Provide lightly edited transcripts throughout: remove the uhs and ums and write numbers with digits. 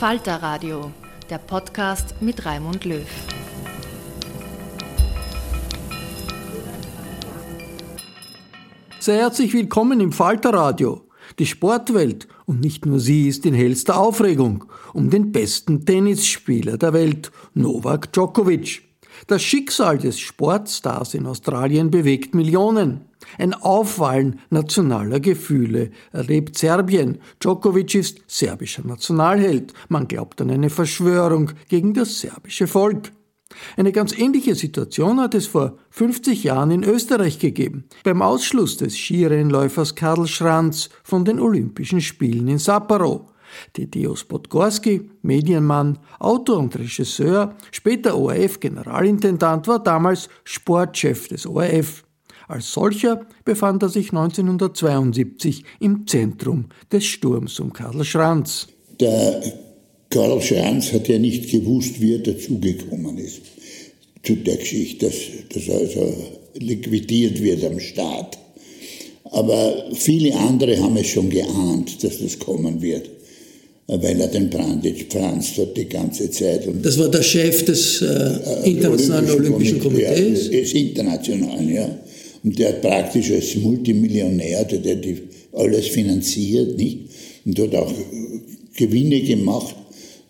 Falter Radio, der Podcast mit Raimund Löw. Sehr herzlich willkommen im Falter Radio. Die Sportwelt, und nicht nur sie, ist in hellster Aufregung um den besten Tennisspieler der Welt, Novak Djokovic. Das Schicksal des Sportstars in Australien bewegt Millionen. Ein Aufwallen nationaler Gefühle erlebt Serbien. Djokovic ist serbischer Nationalheld. Man glaubt an eine Verschwörung gegen das serbische Volk. Eine ganz ähnliche Situation hat es vor 50 Jahren in Österreich gegeben, beim Ausschluss des Skirennläufers Karl Schranz von den Olympischen Spielen in Sapporo. Tadeusz Podgórski, Medienmann, Autor und Regisseur, später ORF-Generalintendant, war damals Sportchef des ORF. Als solcher befand er sich 1972 im Zentrum des Sturms um Karl Schranz. Der Karl Schranz hat ja nicht gewusst, wie er dazugekommen ist zu der Geschichte, dass er also liquidiert wird am Staat. Aber viele andere haben es schon geahnt, dass das kommen wird, weil er den Franz dort die ganze Zeit... Und das war der Chef des Internationalen Olympischen Komitees? Des Internationalen, ja. Und der hat praktisch als Multimillionär, der hat alles finanziert, nicht? Und hat auch Gewinne gemacht.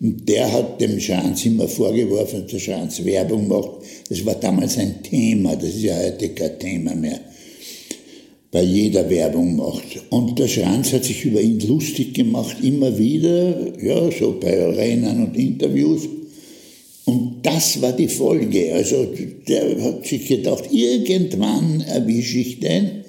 Und der hat dem Schranz immer vorgeworfen, dass der Schranz Werbung macht. Das war damals ein Thema, das ist ja heute kein Thema mehr. Weil jeder Werbung macht. Und der Schranz hat sich über ihn lustig gemacht, immer wieder, ja, so bei Rennen und Interviews. Und das war die Folge. Also der hat sich gedacht, irgendwann erwische ich den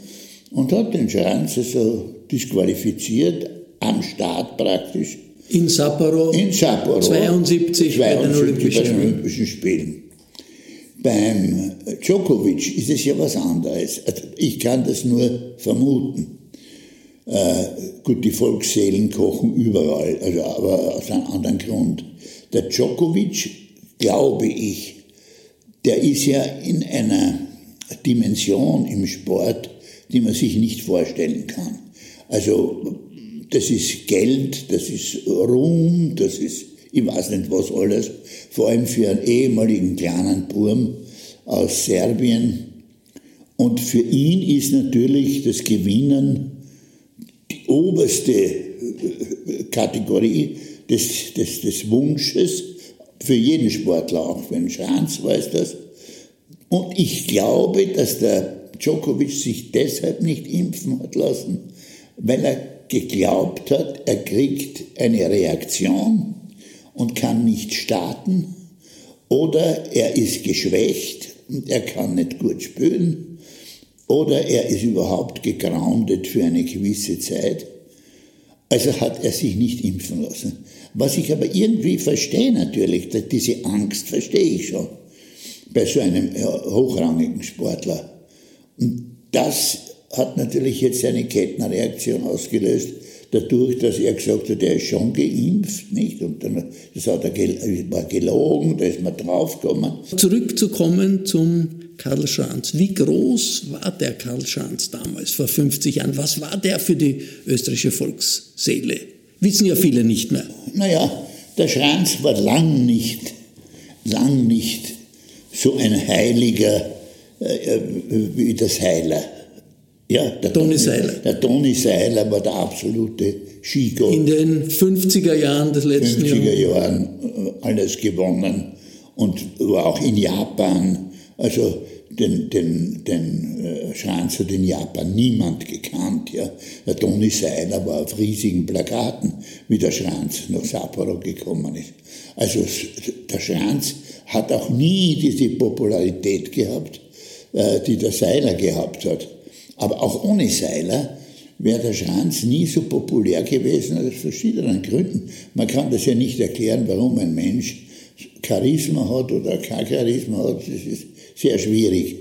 und hat den Schranz also disqualifiziert, am Start praktisch. In Sapporo? In Sapporo. 72 bei den Olympischen Spielen. Beim Djokovic ist es ja was anderes. Ich kann das nur vermuten. Gut, die Volksseelen kochen überall, also, aber aus einem anderen Grund. Der Djokovic, glaube ich, der ist ja in einer Dimension im Sport, die man sich nicht vorstellen kann. Also das ist Geld, das ist Ruhm, das ist ich weiß nicht was alles, vor allem für einen ehemaligen kleinen Burm aus Serbien. Und für ihn ist natürlich das Gewinnen die oberste Kategorie des Wunsches, für jeden Sportler, auch für den Schranz weiß das, Und ich glaube, dass der Djokovic sich deshalb nicht impfen hat lassen, weil er geglaubt hat, er kriegt eine Reaktion und kann nicht starten, oder er ist geschwächt und er kann nicht gut spielen, oder er ist überhaupt gegroundet für eine gewisse Zeit. Also hat er sich nicht impfen lassen. Was ich aber irgendwie verstehe natürlich, diese Angst verstehe ich schon bei so einem hochrangigen Sportler. Und das hat natürlich jetzt eine Kettenreaktion ausgelöst, dadurch, dass er gesagt hat, er ist schon geimpft, nicht? Und dann, das hat er war gelogen, da ist man draufgekommen. Zurückzukommen zum Karl Schranz. Wie groß war der Karl Schranz damals, vor 50 Jahren? Was war der für die österreichische Volksseele? Wissen ja viele nicht mehr. Naja, der Schranz war lang nicht so ein Heiliger wie das Heiler. Ja, der Toni Seiler. Der Toni Seiler war der absolute Skigott. In den 50er Jahren des letzten Jahrhunderts. 50er Jahren alles gewonnen und war auch in Japan. Also den Schranz hat in Japan niemand gekannt. Ja. Der Toni Seiler war auf riesigen Plakaten, wie der Schranz nach Sapporo gekommen ist. Also der Schranz hat auch nie diese Popularität gehabt, die der Seiler gehabt hat. Aber auch ohne Seiler wäre der Schranz nie so populär gewesen, aus verschiedenen Gründen. Man kann das ja nicht erklären, warum ein Mensch Charisma hat oder kein Charisma hat. Das ist sehr schwierig.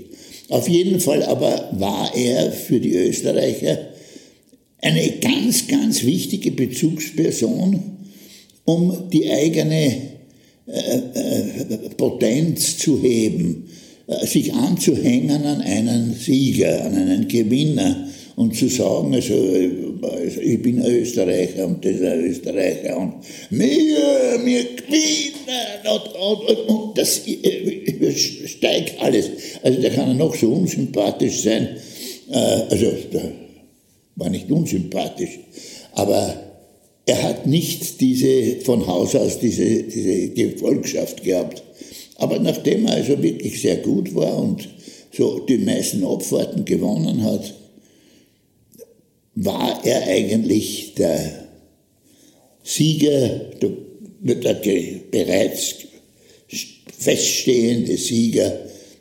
Auf jeden Fall aber war er für die Österreicher eine ganz, ganz wichtige Bezugsperson, um die eigene Potenz zu heben, sich anzuhängen an einen Sieger, an einen Gewinner und zu sagen, also, ich bin ein Österreicher und das ist ein Österreicher und wir gewinnen und das übersteigt alles. Also der kann ja noch so unsympathisch sein, also der war nicht unsympathisch, aber er hat nicht von Haus aus diese Gefolgschaft gehabt. Aber nachdem er also wirklich sehr gut war und so die meisten Abfahrten gewonnen hat, war er eigentlich der Sieger, der bereits feststehende Sieger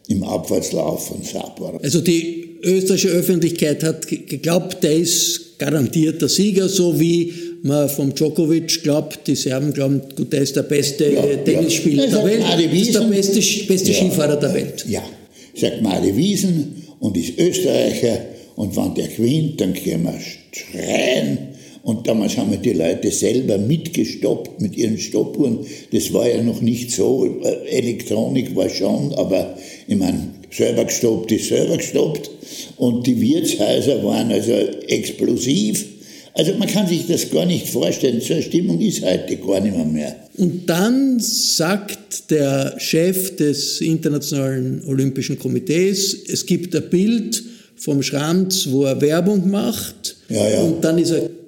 im Abfahrtslauf von Sapporo. Also die österreichische Öffentlichkeit hat geglaubt, der ist garantiert der Sieger, so wie man vom Djokovic glaubt, die Serben glauben, gut, der ist der beste Tennisspieler der Welt, ist der beste Skifahrer der Welt. Ja, sagt Mari Wiesen und ist Österreicher und wenn der gewinnt, dann können wir schreien. Und damals haben wir die Leute selber mitgestoppt mit ihren Stoppuhren. Das war ja noch nicht so, Elektronik war schon, aber ich meine, selber gestoppt ist selber gestoppt. Und die Wirtshäuser waren also explosiv. Also man kann sich das gar nicht vorstellen, so eine Stimmung ist heute gar nicht mehr. Und dann sagt der Chef des Internationalen Olympischen Komitees, es gibt ein Bild vom Schranz, wo er Werbung macht, ja. Und dann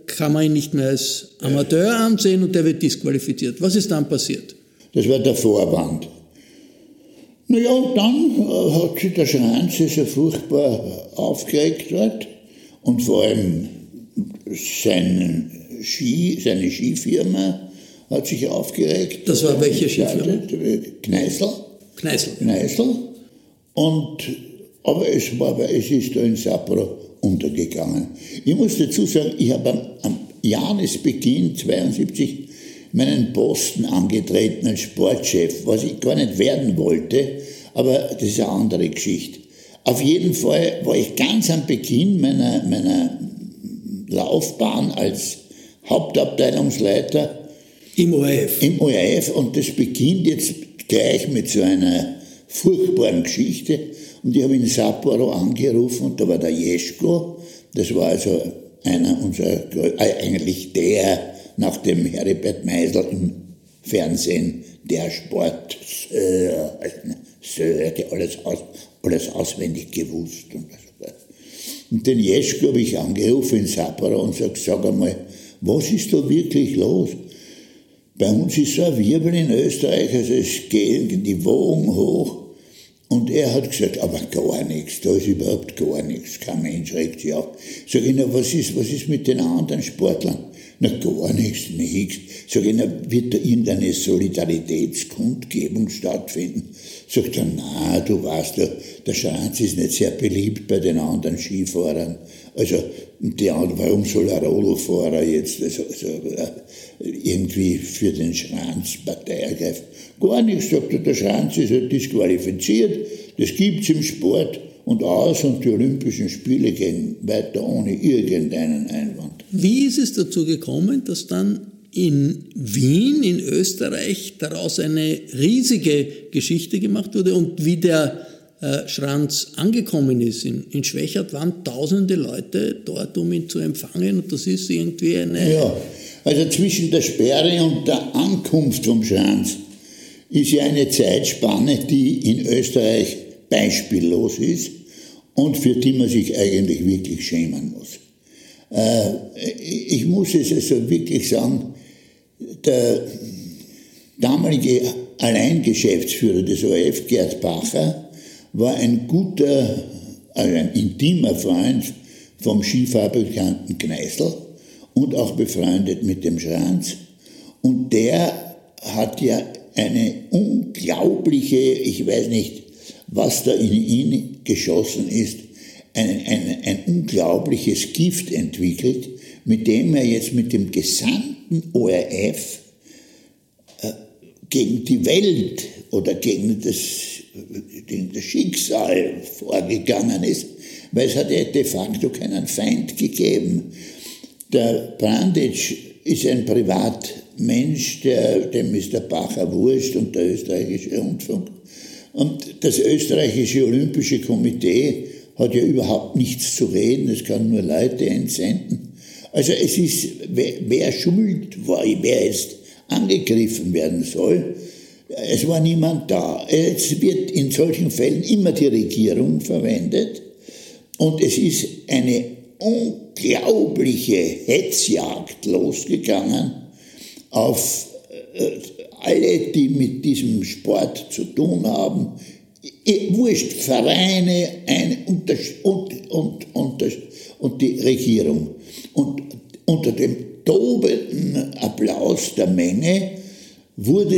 kann man ihn nicht mehr als Amateur ansehen und der wird disqualifiziert. Was ist dann passiert? Das war der Vorwand. Naja, und dann hat sich der Schranz so furchtbar aufgeregt dort und vor allem seine Skifirma hat sich aufgeregt. Das war welche Skifirma? Kneißl. Aber es ist da in Sapporo untergegangen. Ich muss dazu sagen, ich habe am Jahresbeginn 1972 meinen Posten angetreten als Sportchef, was ich gar nicht werden wollte, aber das ist eine andere Geschichte. Auf jeden Fall war ich ganz am Beginn meiner Laufbahn als Hauptabteilungsleiter im ORF und das beginnt jetzt gleich mit so einer furchtbaren Geschichte und ich habe in Sapporo angerufen und da war der Jeschko, das war also einer unserer, eigentlich der nach dem Heribert Meisl im Fernsehen, der Sport, der alles auswendig gewusst und so weiter. Und den Jeschko habe ich angerufen in Sapporo und gesagt, sag einmal, was ist da wirklich los? Bei uns ist so ein Wirbel in Österreich, also es gehen die Wogen hoch. Und er hat gesagt, aber gar nichts, da ist überhaupt gar nichts, kein Mensch regt sich auf. Sag ich, na, was ist mit den anderen Sportlern? Na, gar nichts, nichts. Sag ich, na, wird da irgendeine Solidaritätskundgebung stattfinden? Sagt er, na, du weißt ja, der Schranz ist nicht sehr beliebt bei den anderen Skifahrern. Also, die anderen, warum soll ein Rolofahrer jetzt also, irgendwie für den Schranz Partei ergreifen? Gar nichts, sagt er, der Schranz ist halt disqualifiziert, das gibt's im Sport und aus und die Olympischen Spiele gehen weiter ohne irgendeinen Einwand. Wie ist es dazu gekommen, dass dann in Wien, in Österreich, daraus eine riesige Geschichte gemacht wurde und wie der Schranz angekommen ist in Schwechat, waren tausende Leute dort, um ihn zu empfangen und das ist irgendwie eine... Ja, also zwischen der Sperre und der Ankunft vom Schranz ist ja eine Zeitspanne, die in Österreich beispiellos ist und für die man sich eigentlich wirklich schämen muss. Ich muss es also wirklich sagen, der damalige Alleingeschäftsführer des ORF, Gerd Bacher, war ein guter, also ein intimer Freund vom Skifabrikanten Kneißl und auch befreundet mit dem Schranz. Und der hat ja eine unglaubliche, ich weiß nicht, was da in ihn geschossen ist, ein unglaubliches Gift entwickelt, mit dem er jetzt mit dem gesamten ORF gegen die Welt oder gegen das Schicksal vorgegangen ist, weil es hat ja de facto keinen Feind gegeben. Der Branditsch ist ein Privatmensch, dem ist der Bacher wurscht und der österreichische Rundfunk. Und das österreichische Olympische Komitee hat ja überhaupt nichts zu reden, es kann nur Leute entsenden. Also es ist, wer schuld war, wer jetzt angegriffen werden soll, es war niemand da. Es wird in solchen Fällen immer die Regierung verwendet und es ist eine unglaubliche Hetzjagd losgegangen auf alle, die mit diesem Sport zu tun haben. Wurscht, Vereine und die Regierung. Und unter dem tobenden Applaus der Menge wurde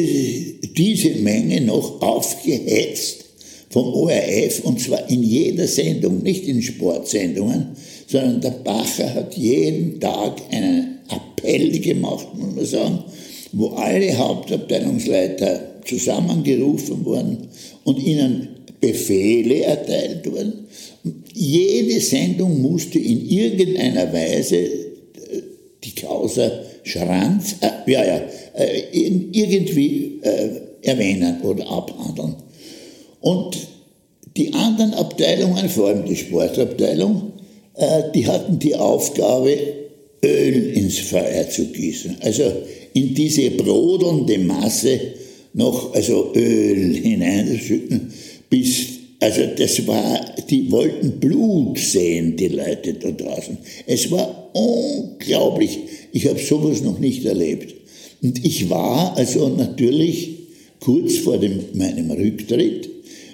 diese Menge noch aufgehetzt vom ORF, und zwar in jeder Sendung, nicht in Sportsendungen, sondern der Bacher hat jeden Tag einen Appell gemacht, muss man sagen, wo alle Hauptabteilungsleiter zusammengerufen wurden und ihnen Befehle erteilt wurden. Und jede Sendung musste in irgendeiner Weise die Causa Schranz, irgendwie erwähnen oder abhandeln. Und die anderen Abteilungen, vor allem die Sportabteilung, die hatten die Aufgabe, Öl ins Feuer zu gießen. Also in diese brodelnde Masse noch also Öl hineinzuschütten, die wollten Blut sehen, die Leute da draußen. Es war unglaublich. Ich habe sowas noch nicht erlebt. Und ich war also natürlich kurz vor meinem Rücktritt,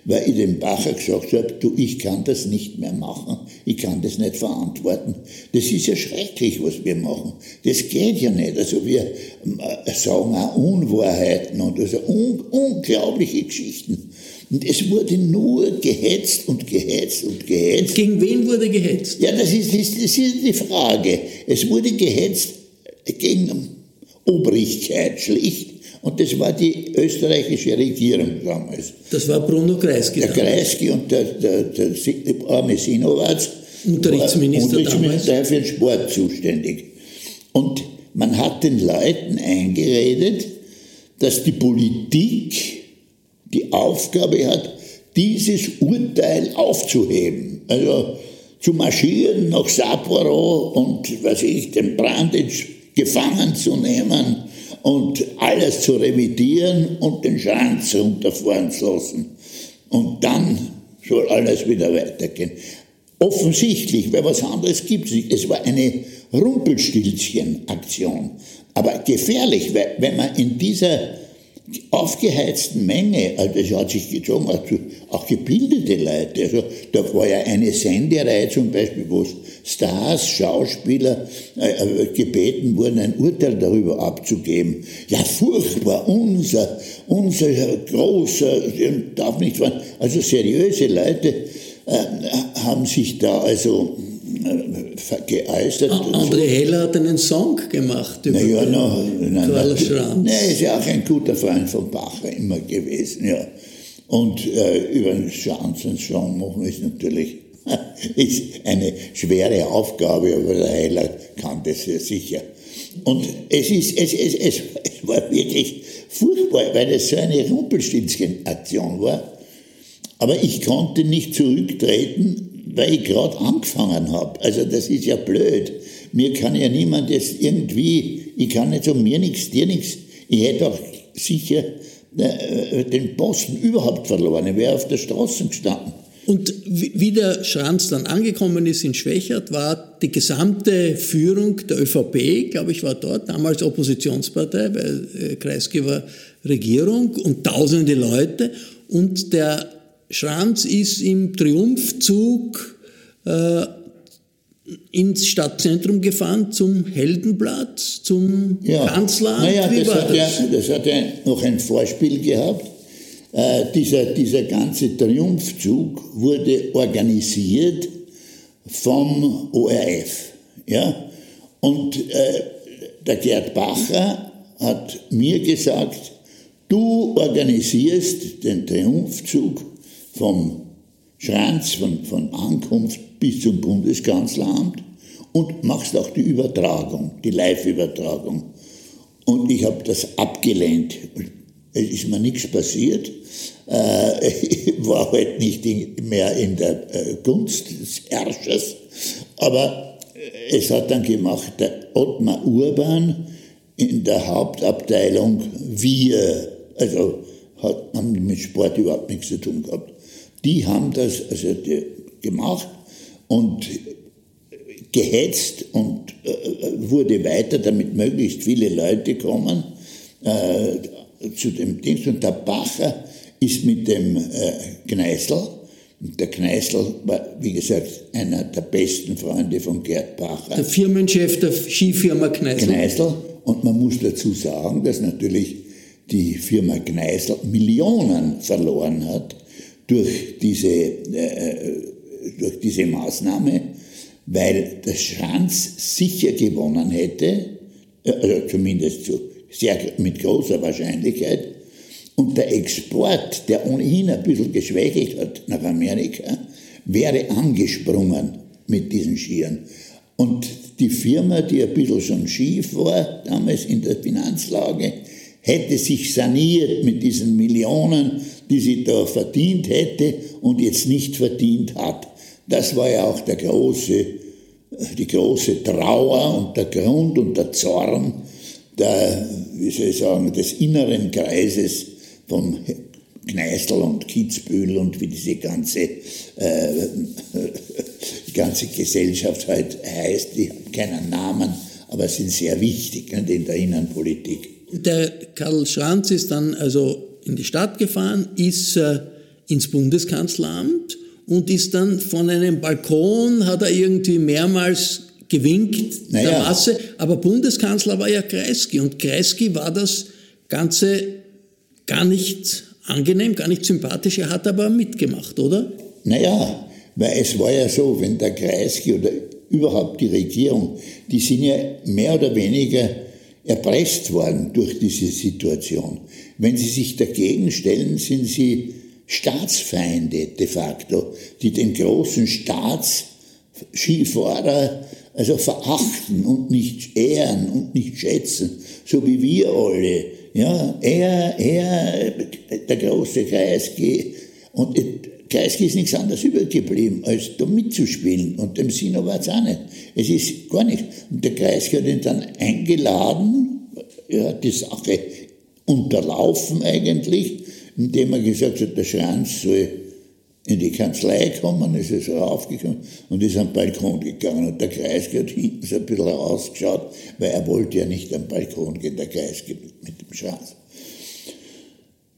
weil ich dem Bacher gesagt habe, du, ich kann das nicht mehr machen. Ich kann das nicht verantworten. Das ist ja schrecklich, was wir machen. Das geht ja nicht. Also wir sagen auch Unwahrheiten und also unglaubliche Geschichten. Und es wurde nur gehetzt und gehetzt und gehetzt. Gegen wen wurde gehetzt? Ja, das ist die Frage. Es wurde gehetzt gegen Obrigkeit schlicht. Und das war die österreichische Regierung damals. Das war Bruno Kreisky. Der Kreisky und der arme Sinowatz. Unterrichtsminister damals. Für den Sport zuständig. Und man hat den Leuten eingeredet, dass die Politik die Aufgabe hat, dieses Urteil aufzuheben. Also zu marschieren nach Sapporo und, den Branditsch gefangen zu nehmen und alles zu revidieren und den Schranz runterfahren zu lassen. Und dann soll alles wieder weitergehen. Offensichtlich, weil was anderes gibt es nicht. Es war eine Rumpelstilzchen-Aktion. Aber gefährlich, weil wenn man in dieser aufgeheizten Menge, also das hat sich gezogen, auch gebildete Leute, also da war ja eine Senderei zum Beispiel, wo Stars, Schauspieler gebeten wurden, ein Urteil darüber abzugeben. Ja, furchtbar, unser großer, darf nicht fahren. Also seriöse Leute haben sich da also geäußert. André Heller hat einen Song gemacht über Karl Schranz. Nein, ist ja auch ein guter Freund von Bacher immer gewesen, ja. Und über den Schranz einen Song machen ist natürlich ist eine schwere Aufgabe, aber der Heller kann das ja sicher. Und es war wirklich furchtbar, weil es so eine Rumpelstilzchen-Aktion war. Aber ich konnte nicht zurücktreten, weil ich gerade angefangen habe. Also das ist ja blöd. Mir kann ja niemand jetzt irgendwie, ich kann nicht so mir nichts, dir nichts. Ich hätte auch sicher den Posten überhaupt verloren. Ich wäre auf der Straße gestanden. Und wie der Schranz dann angekommen ist in Schwächert, war die gesamte Führung der ÖVP, glaube ich, war dort, damals Oppositionspartei, weil Kreisky war Regierung und tausende Leute. Und der Schranz ist im Triumphzug ins Stadtzentrum gefahren, zum Heldenplatz, zum Kanzleramt. Naja, das hat ja noch ein Vorspiel gehabt. Dieser ganze Triumphzug wurde organisiert vom ORF. Ja? Und der Gerd Bacher hat mir gesagt, du organisierst den Triumphzug vom Schranz, von Ankunft bis zum Bundeskanzleramt und machst auch die Übertragung, die Live-Übertragung. Und ich habe das abgelehnt. Es ist mir nichts passiert. Ich war halt nicht mehr in der Gunst des Herrschers. Aber es hat dann gemacht der Ottmar Urban in der Hauptabteilung Wir. Also haben mit Sport überhaupt nichts zu tun gehabt. Die haben das also gemacht und gehetzt und wurde weiter, damit möglichst viele Leute kommen zu dem Dings. Und der Bacher ist mit dem Kneißl, und der Kneißl war, wie gesagt, einer der besten Freunde von Gerd Bacher. Der Firmenchef der Skifirma Kneißl. Und man muss dazu sagen, dass natürlich die Firma Kneißl Millionen verloren hat, durch diese Maßnahme, weil der Schranz sicher gewonnen hätte, also zumindest mit großer Wahrscheinlichkeit, und der Export, der ohnehin ein bisschen geschwächelt hat nach Amerika, wäre angesprungen mit diesen Skiern. Und die Firma, die ein bisschen schon schief war, damals in der Finanzlage, hätte sich saniert mit diesen Millionen, die sie da verdient hätte und jetzt nicht verdient hat. Das war ja auch die große Trauer und der Grund und der Zorn des inneren Kreises vom Kneißl und Kitzbühel und wie diese ganze Gesellschaft halt heißt. Die haben keinen Namen, aber sind sehr wichtig in der Innenpolitik. Der Karl Schranz ist dann also in die Stadt gefahren, ist ins Bundeskanzleramt und ist dann von einem Balkon, hat er irgendwie mehrmals gewinkt der Masse, aber Bundeskanzler war ja Kreisky und Kreisky war das Ganze gar nicht angenehm, gar nicht sympathisch, er hat aber mitgemacht, oder? Naja, weil es war ja so, wenn der Kreisky oder überhaupt die Regierung, die sind ja mehr oder weniger erpresst worden durch diese Situation. Wenn sie sich dagegen stellen, sind sie Staatsfeinde de facto, die den großen Staatsskifahrer also verachten und nicht ehren und nicht schätzen, so wie wir alle. Ja, er, der große Kreisky. Und Kreisky ist nichts anderes übergeblieben, als da mitzuspielen und dem Sinowatz auch nicht. Es ist gar nichts. Und der Kreisky hat ihn dann eingeladen, er hat die Sache unterlaufen eigentlich, indem er gesagt hat, der Schranz soll in die Kanzlei kommen, ist er so raufgekommen und ist am Balkon gegangen. Und der Kreisky hat hinten so ein bisschen rausgeschaut, weil er wollte ja nicht am Balkon gehen, der Kreisky mit dem Schranz.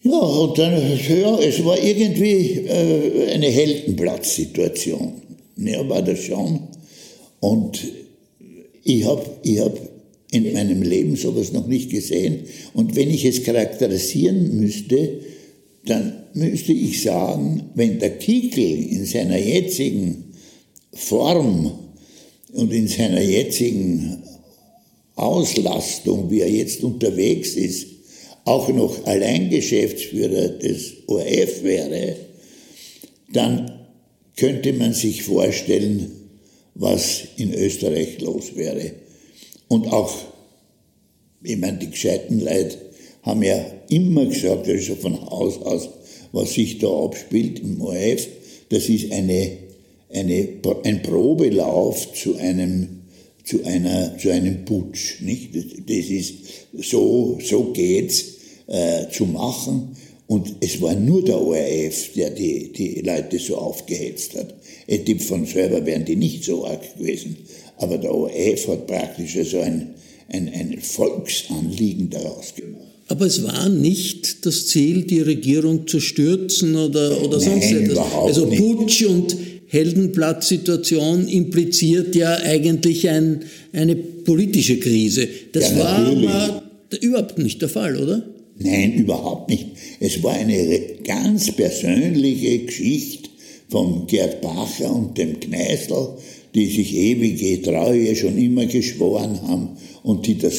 Ja, und dann, ja, es war irgendwie eine Heldenplatz-Situation. Ja, war das schon. Und ich hab in meinem Leben sowas noch nicht gesehen. Und wenn ich es charakterisieren müsste, dann müsste ich sagen, wenn der Kickl in seiner jetzigen Form und in seiner jetzigen Auslastung, wie er jetzt unterwegs ist, auch noch Alleingeschäftsführer des ORF wäre, dann könnte man sich vorstellen, was in Österreich los wäre. Und auch, ich meine, die gescheiten Leute haben ja immer gesagt, das ist ja von Haus aus, was sich da abspielt im ORF, das ist ein Probelauf zu einem Putsch, nicht? Das ist, so geht's zu machen. Und es war nur der ORF, der die Leute so aufgehetzt hat. Ein Tipp von selber wären die nicht so arg gewesen. Aber der ORF hat praktisch so ein Volksanliegen daraus gemacht. Aber es war nicht das Ziel, die Regierung zu stürzen oder sonst etwas? Nein, überhaupt also nicht. Putsch und Heldenplatzsituation impliziert ja eigentlich eine politische Krise. Das war überhaupt nicht der Fall, oder? Nein, überhaupt nicht. Es war eine ganz persönliche Geschichte von Gerd Bacher und dem Kneißl, die sich ewige Treue schon immer geschworen haben und die das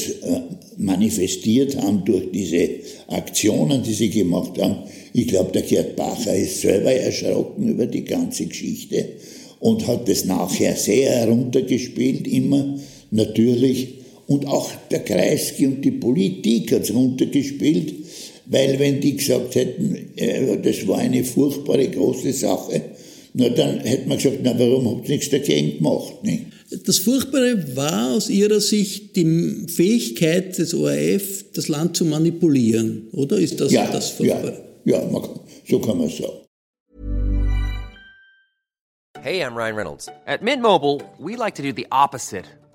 manifestiert haben durch diese Aktionen, die sie gemacht haben. Ich glaube, der Gerd Bacher ist selber erschrocken über die ganze Geschichte und hat das nachher sehr heruntergespielt, immer natürlich. Und auch der Kreisky und die Politik hat es runtergespielt, weil wenn die gesagt hätten, das war eine furchtbare große Sache, na dann hätte man gesagt, na warum habt ihr nichts dagegen gemacht? Ne? Das Furchtbare war aus Ihrer Sicht die Fähigkeit des ORF, das Land zu manipulieren, oder? Ist das das Furchtbare? Ja, so kann man es sagen. Hey, I'm Ryan Reynolds. At Mint Mobile, we like to do the opposite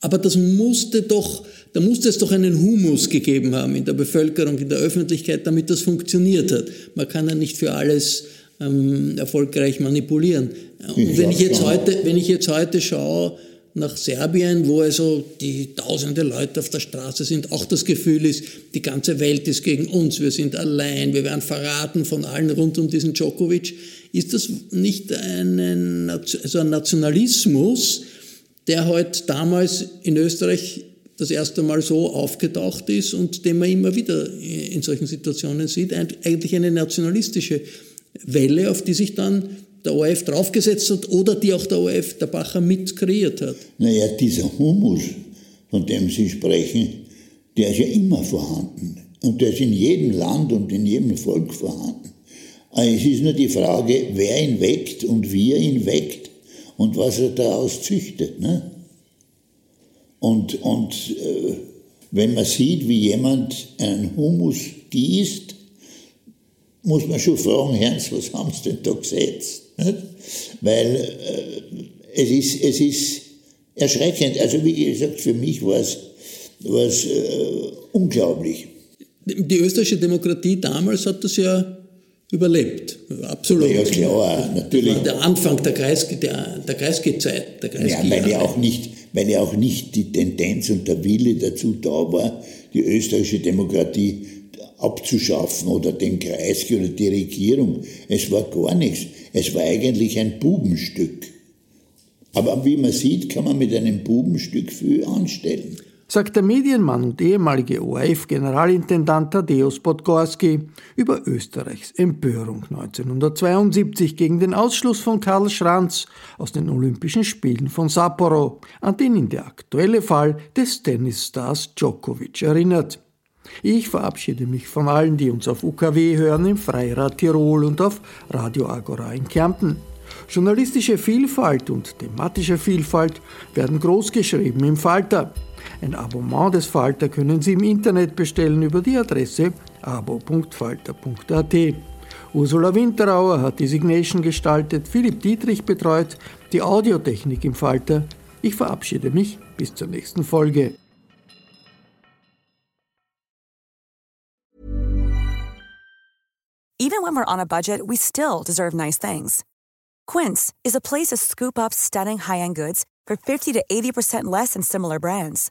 Aber da musste es doch einen Humus gegeben haben in der Bevölkerung, in der Öffentlichkeit, damit das funktioniert hat. Man kann ja nicht für alles erfolgreich manipulieren. Und wenn ich jetzt heute schaue nach Serbien, wo also die tausende Leute auf der Straße sind, auch das Gefühl ist, die ganze Welt ist gegen uns, wir sind allein, wir werden verraten von allen rund um diesen Djokovic. Ist das nicht ein Nationalismus, der halt damals in Österreich das erste Mal so aufgetaucht ist und den man immer wieder in solchen Situationen sieht, eigentlich eine nationalistische Welle, auf die sich dann der ORF draufgesetzt hat oder die auch der ORF, der Bacher, mit kreiert hat? Naja, dieser Humus, von dem Sie sprechen, der ist ja immer vorhanden. Und der ist in jedem Land und in jedem Volk vorhanden. Es ist nur die Frage, wer ihn weckt und wie er ihn weckt. Und was er daraus züchtet. Ne? Und wenn man sieht, wie jemand einen Humus gießt, muss man schon fragen, Herrn, was haben Sie denn da gesetzt? Ne? Weil es ist erschreckend. Also wie gesagt, für mich war es unglaublich. Die österreichische Demokratie damals hat das ja überlebt, absolut. Ja, klar, natürlich. Der Anfang der Kreisky-Zeit. Ja, weil ja auch nicht die Tendenz und der Wille dazu da war, die österreichische Demokratie abzuschaffen oder den Kreisky oder die Regierung. Es war gar nichts. Es war eigentlich ein Bubenstück. Aber wie man sieht, kann man mit einem Bubenstück viel anstellen. Sagt der Medienmann und ehemalige ORF-Generalintendant Tadeusz Podgórski über Österreichs Empörung 1972 gegen den Ausschluss von Karl Schranz aus den Olympischen Spielen von Sapporo, an den ihn der aktuelle Fall des Tennisstars Djokovic erinnert. Ich verabschiede mich von allen, die uns auf UKW hören, im Freirad Tirol und auf Radio Agora in Kärnten. Journalistische Vielfalt und thematische Vielfalt werden großgeschrieben im Falter. Ein Abonnement des Falter können Sie im Internet bestellen über die Adresse abo.falter.at. Ursula Winterauer hat die Signation gestaltet, Philipp Dietrich betreut die Audiotechnik im Falter. Ich verabschiede mich bis zur nächsten Folge. Even when we're on a budget, we still deserve nice things. Quince is a place to scoop up stunning high-end goods for 50 to 80% less than similar brands.